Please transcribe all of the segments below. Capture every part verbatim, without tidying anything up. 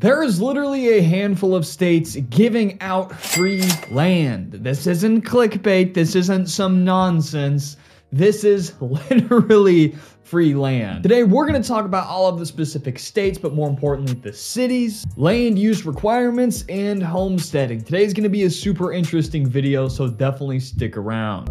There is literally a handful of states giving out free land. This isn't clickbait. This isn't some nonsense. This is literally free land. Today, we're gonna talk about all of the specific states, but more importantly, the cities, land use requirements, and homesteading. Today's gonna be a super interesting video, so definitely stick around.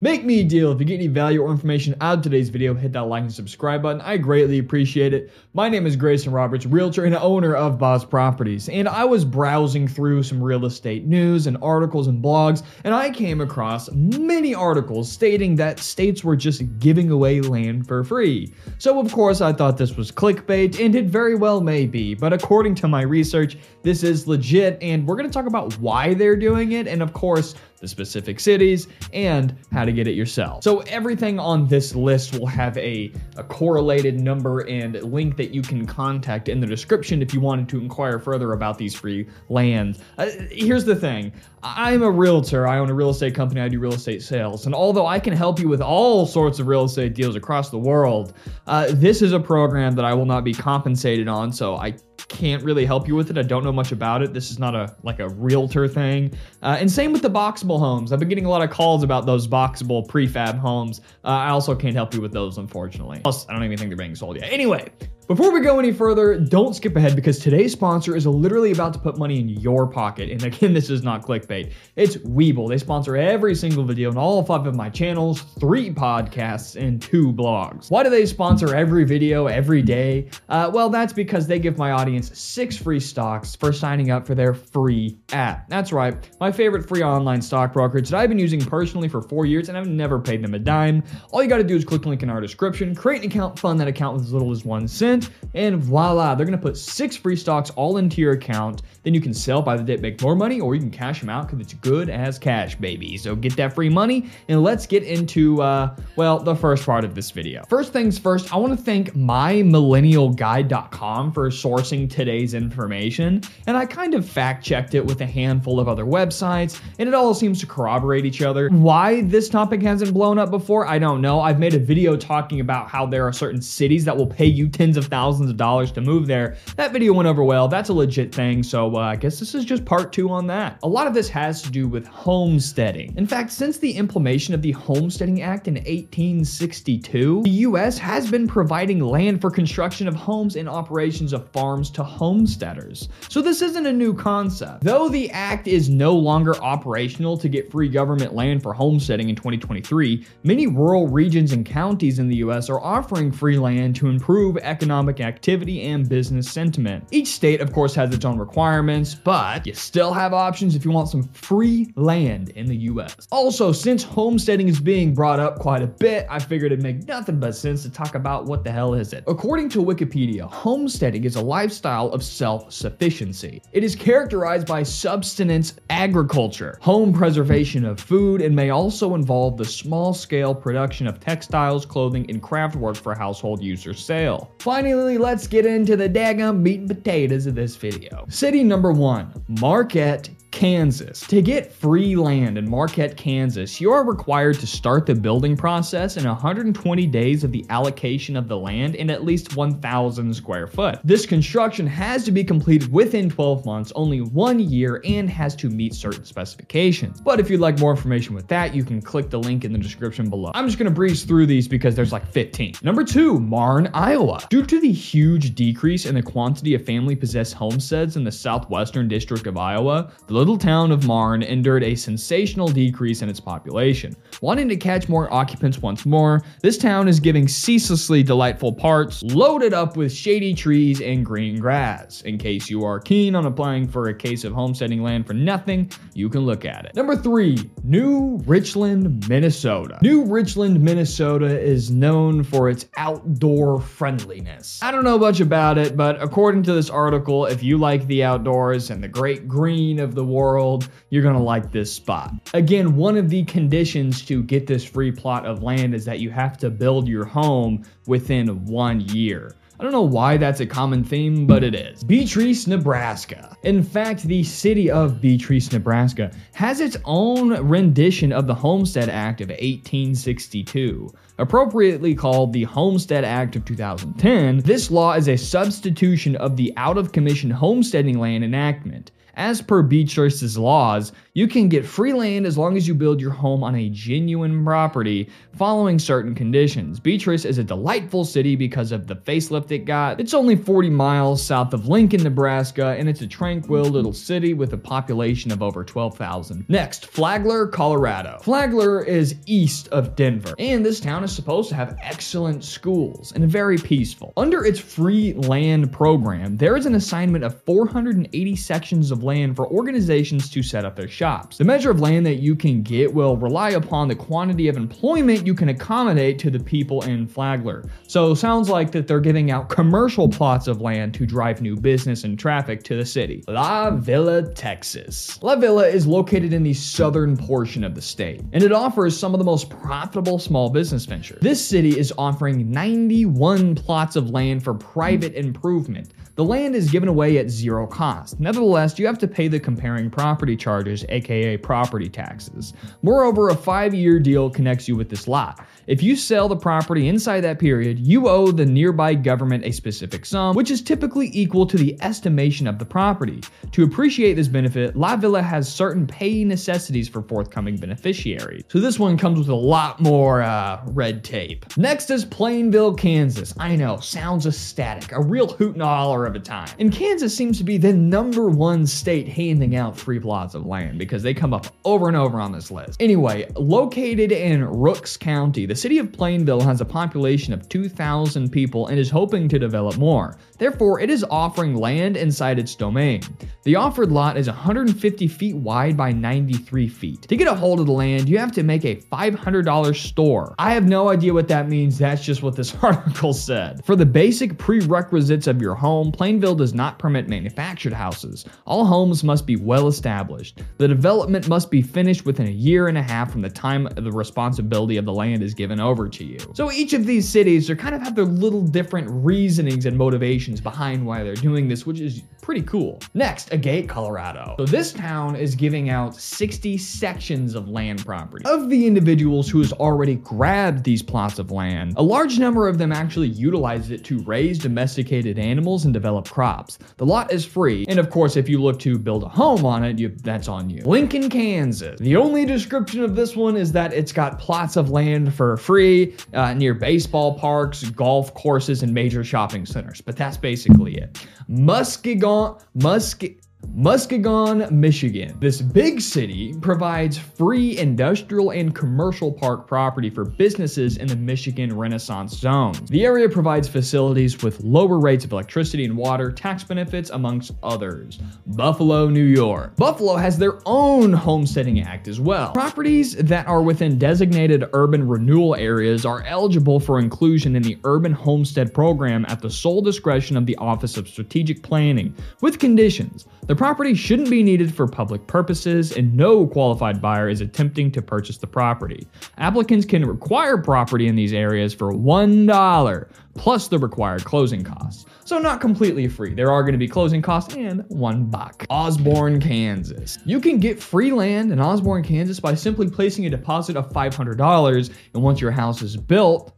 Make me a deal. If you get any value or information out of today's video, hit that like and subscribe button. I greatly appreciate it. My name is Grayson Roberts, realtor and owner of Boss Properties. And I was browsing through some real estate news and articles and blogs, and I came across many articles stating that states were just giving away land for free. So of course I thought this was clickbait, and it very well may be, but according to my research, this is legit, and we're gonna talk about why they're doing it, and of course, the specific cities, and how to get it yourself. So everything on this list will have a, a correlated number and link that you can contact in the description if you wanted to inquire further about these free lands. Uh, here's the thing. I'm a realtor. I own a real estate company. I do real estate sales. And although I can help you with all sorts of real estate deals across the world, uh, this is a program that I will not be compensated on, so I can't really help you with it. I don't know much about it. This is not a like a realtor thing. Uh, and same with the boxable homes. I've been getting a lot of calls about those boxable prefab homes. Uh, I also can't help you with those, unfortunately. Plus, I don't even think they're being sold yet. Anyway, before we go any further, don't skip ahead because today's sponsor is literally about to put money in your pocket. And again, this is not clickbait. It's Webull. They sponsor every single video on all five of my channels, three podcasts, and two blogs. Why do they sponsor every video every day? Uh, well, that's because they give my audience six free stocks for signing up for their free app. That's right, my favorite free online stock brokerage that I've been using personally for four years and I've never paid them a dime. All you gotta do is click the link in our description, create an account, fund that account with as little as one cent, and voila, they're gonna put six free stocks all into your account. Then you can sell by the dip, make more money, or you can cash them out because it's good as cash, baby. So get that free money and let's get into, uh, well, the first part of this video. First things first, I wanna thank my millennial guide dot com for sourcing today's information. And I kind of fact checked it with a handful of other websites and it all seems to corroborate each other. Why this topic hasn't blown up before, I don't know. I've made a video talking about how there are certain cities that will pay you tens of thousands of dollars to move there. That video went over well. That's a legit thing. So uh, I guess this is just part two on that. A lot of this has to do with homesteading. In fact, since the implementation of the Homesteading Act in eighteen sixty-two, the U S has been providing land for construction of homes and operations of farms to homesteaders. So this isn't a new concept. Though the act is no longer operational to get free government land for homesteading in twenty twenty-three, many rural regions and counties in the U S are offering free land to improve economic economic activity and business sentiment. Each state, of course, has its own requirements, but you still have options if you want some free land in the U S. Also, since homesteading is being brought up quite a bit, I figured it'd make nothing but sense to talk about what the hell is it. According to Wikipedia, homesteading is a lifestyle of self-sufficiency. It is characterized by subsistence agriculture, home preservation of food, and may also involve the small-scale production of textiles, clothing, and craft work for household use or sale. Finally, let's get into the daggum meat and potatoes of this video. City number one, Marquette, Kansas. To get free land in Marquette, Kansas, you are required to start the building process in one hundred twenty days of the allocation of the land and at least one thousand square foot. This construction has to be completed within twelve months, only one year, and has to meet certain specifications. But if you'd like more information with that, you can click the link in the description below. I'm just gonna breeze through these because there's like fifteen. Number two, Marne, Iowa. Due to the huge decrease in the quantity of family-possessed homesteads in the southwestern district of Iowa, the little town of Marne endured a sensational decrease in its population. Wanting to catch more occupants once more, this town is giving ceaselessly delightful parks loaded up with shady trees and green grass. In case you are keen on applying for a case of homesteading land for nothing, you can look at it. Number three, New Richland, Minnesota. New Richland, Minnesota is known for its outdoor friendliness. I don't know much about it, but according to this article, if you like the outdoors and the great green of the world, you're gonna like this spot. Again, one of the conditions to get this free plot of land is that you have to build your home within one year. I don't know why that's a common theme, but it is. Beatrice, Nebraska. In fact, the city of Beatrice, Nebraska has its own rendition of the Homestead Act of eighteen sixty-two. Appropriately called the Homestead Act of two thousand ten, this law is a substitution of the out-of-commission homesteading land enactment. As per Beatrice's laws, you can get free land as long as you build your home on a genuine property following certain conditions. Beatrice is a delightful city because of the facelift it got. It's only forty miles south of Lincoln, Nebraska, and it's a tranquil little city with a population of over twelve thousand. Next, Flagler, Colorado. Flagler is east of Denver, and this town is supposed to have excellent schools and very peaceful. Under its free land program, there is an assignment of four hundred eighty sections of land for organizations to set up their shops. The measure of land that you can get will rely upon the quantity of employment you can accommodate to the people in Flagler. So sounds like that they're giving out commercial plots of land to drive new business and traffic to the city. La Villa, Texas. La Villa is located in the southern portion of the state, and it offers some of the most profitable small business ventures. This city is offering ninety-one plots of land for private improvement. The land is given away at zero cost. Nevertheless, you have to pay the comparing property charges, aka property taxes. Moreover, a five-year deal connects you with this lot. If you sell the property inside that period, you owe the nearby government a specific sum, which is typically equal to the estimation of the property. To appreciate this benefit, La Villa has certain pay necessities for forthcoming beneficiaries. So this one comes with a lot more uh, red tape. Next is Plainville, Kansas. I know, sounds ecstatic, a real hoot and holler of a time. And Kansas seems to be the number one state handing out free plots of land because they come up over and over on this list. Anyway, located in Rooks County, the city of Plainville has a population of two thousand people and is hoping to develop more. Therefore, it is offering land inside its domain. The offered lot is one hundred fifty feet wide by ninety-three feet. To get a hold of the land, you have to make a five hundred dollar store. I have no idea what that means. That's just what this article said. For the basic prerequisites of your home, Plainville does not permit manufactured houses. All homes must be well established. The development must be finished within a year and a half from the time the responsibility of the land is given over to you. So each of these cities are kind of have their little different reasonings and motivations behind why they're doing this, which is pretty cool. Next, Agate, Colorado. So this town is giving out sixty sections of land property. Of the individuals who has already grabbed these plots of land, a large number of them actually utilized it to raise domesticated animals and develop crops. The lot is free, and of course, if you look to build a home on it, you, that's on you. Lincoln, Kansas. The only description of this one is that it's got plots of land for free uh, near baseball parks, golf courses, and major shopping centers, but that's basically it. Muskegon, Muskegon. Muskegon, Michigan. This big city provides free industrial and commercial park property for businesses in the Michigan Renaissance Zone. The area provides facilities with lower rates of electricity and water, tax benefits, amongst others. Buffalo, New York. Buffalo has their own Homesteading Act as well. Properties that are within designated urban renewal areas are eligible for inclusion in the Urban Homestead Program at the sole discretion of the Office of Strategic Planning, with conditions. The property shouldn't be needed for public purposes, and no qualified buyer is attempting to purchase the property. Applicants can require property in these areas for one dollar, plus the required closing costs. So not completely free. There are going to be closing costs and one buck. Osborne, Kansas. You can get free land in Osborne, Kansas by simply placing a deposit of five hundred dollars, and once your house is built,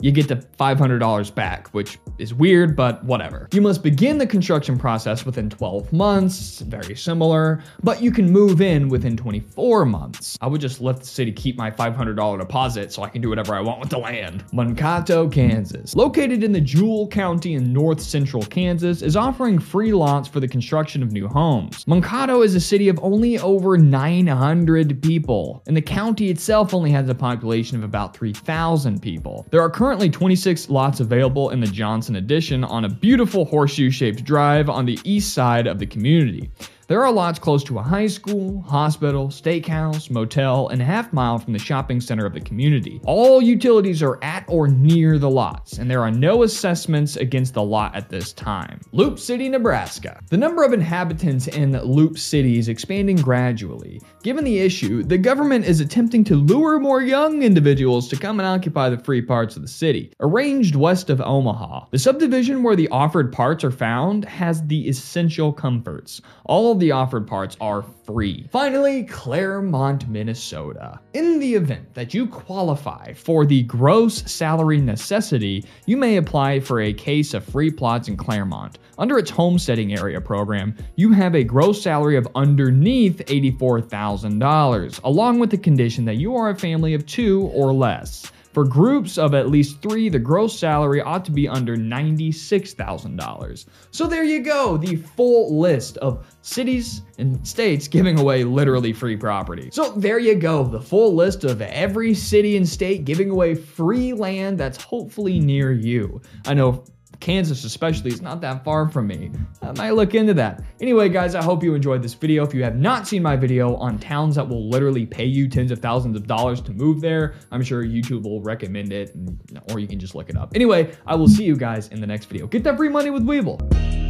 you get the five hundred dollars back, which is weird, but whatever. You must begin the construction process within twelve months, very similar, but you can move in within twenty-four months. I would just let the city keep my five hundred dollar deposit so I can do whatever I want with the land. Mankato, Kansas. Located in the Jewel County in north central Kansas, is offering free lots for the construction of new homes. Mankato is a city of only over nine hundred people, and the county itself only has a population of about three thousand people. There are currently Currently, twenty-six lots available in the Johnson Addition on a beautiful horseshoe-shaped drive on the east side of the community. There are lots close to a high school, hospital, steakhouse, motel, and a half mile from the shopping center of the community. All utilities are at or near the lots, and there are no assessments against the lot at this time. Loup City, Nebraska. The number of inhabitants in Loup City is expanding gradually. Given the issue, the government is attempting to lure more young individuals to come and occupy the free parts of the city, arranged west of Omaha. The subdivision where the offered parts are found has the essential comforts. All of the offered parts are free. Finally, Claremont, Minnesota. In the event that you qualify for the gross salary necessity, you may apply for a case of free plots in Claremont. Under its homesteading area program, you have a gross salary of underneath eighty-four thousand dollars, along with the condition that you are a family of two or less. For groups of at least three, the gross salary ought to be under ninety-six thousand dollars. So there you go, the full list of cities and states giving away literally free property. So there you go, the full list of every city and state giving away free land that's hopefully near you. I know Kansas especially is not that far from me. I might look into that. Anyway, guys, I hope you enjoyed this video. If you have not seen my video on towns that will literally pay you tens of thousands of dollars to move there, I'm sure YouTube will recommend it, and, or you can just look it up. Anyway, I will see you guys in the next video. Get that free money with Webull.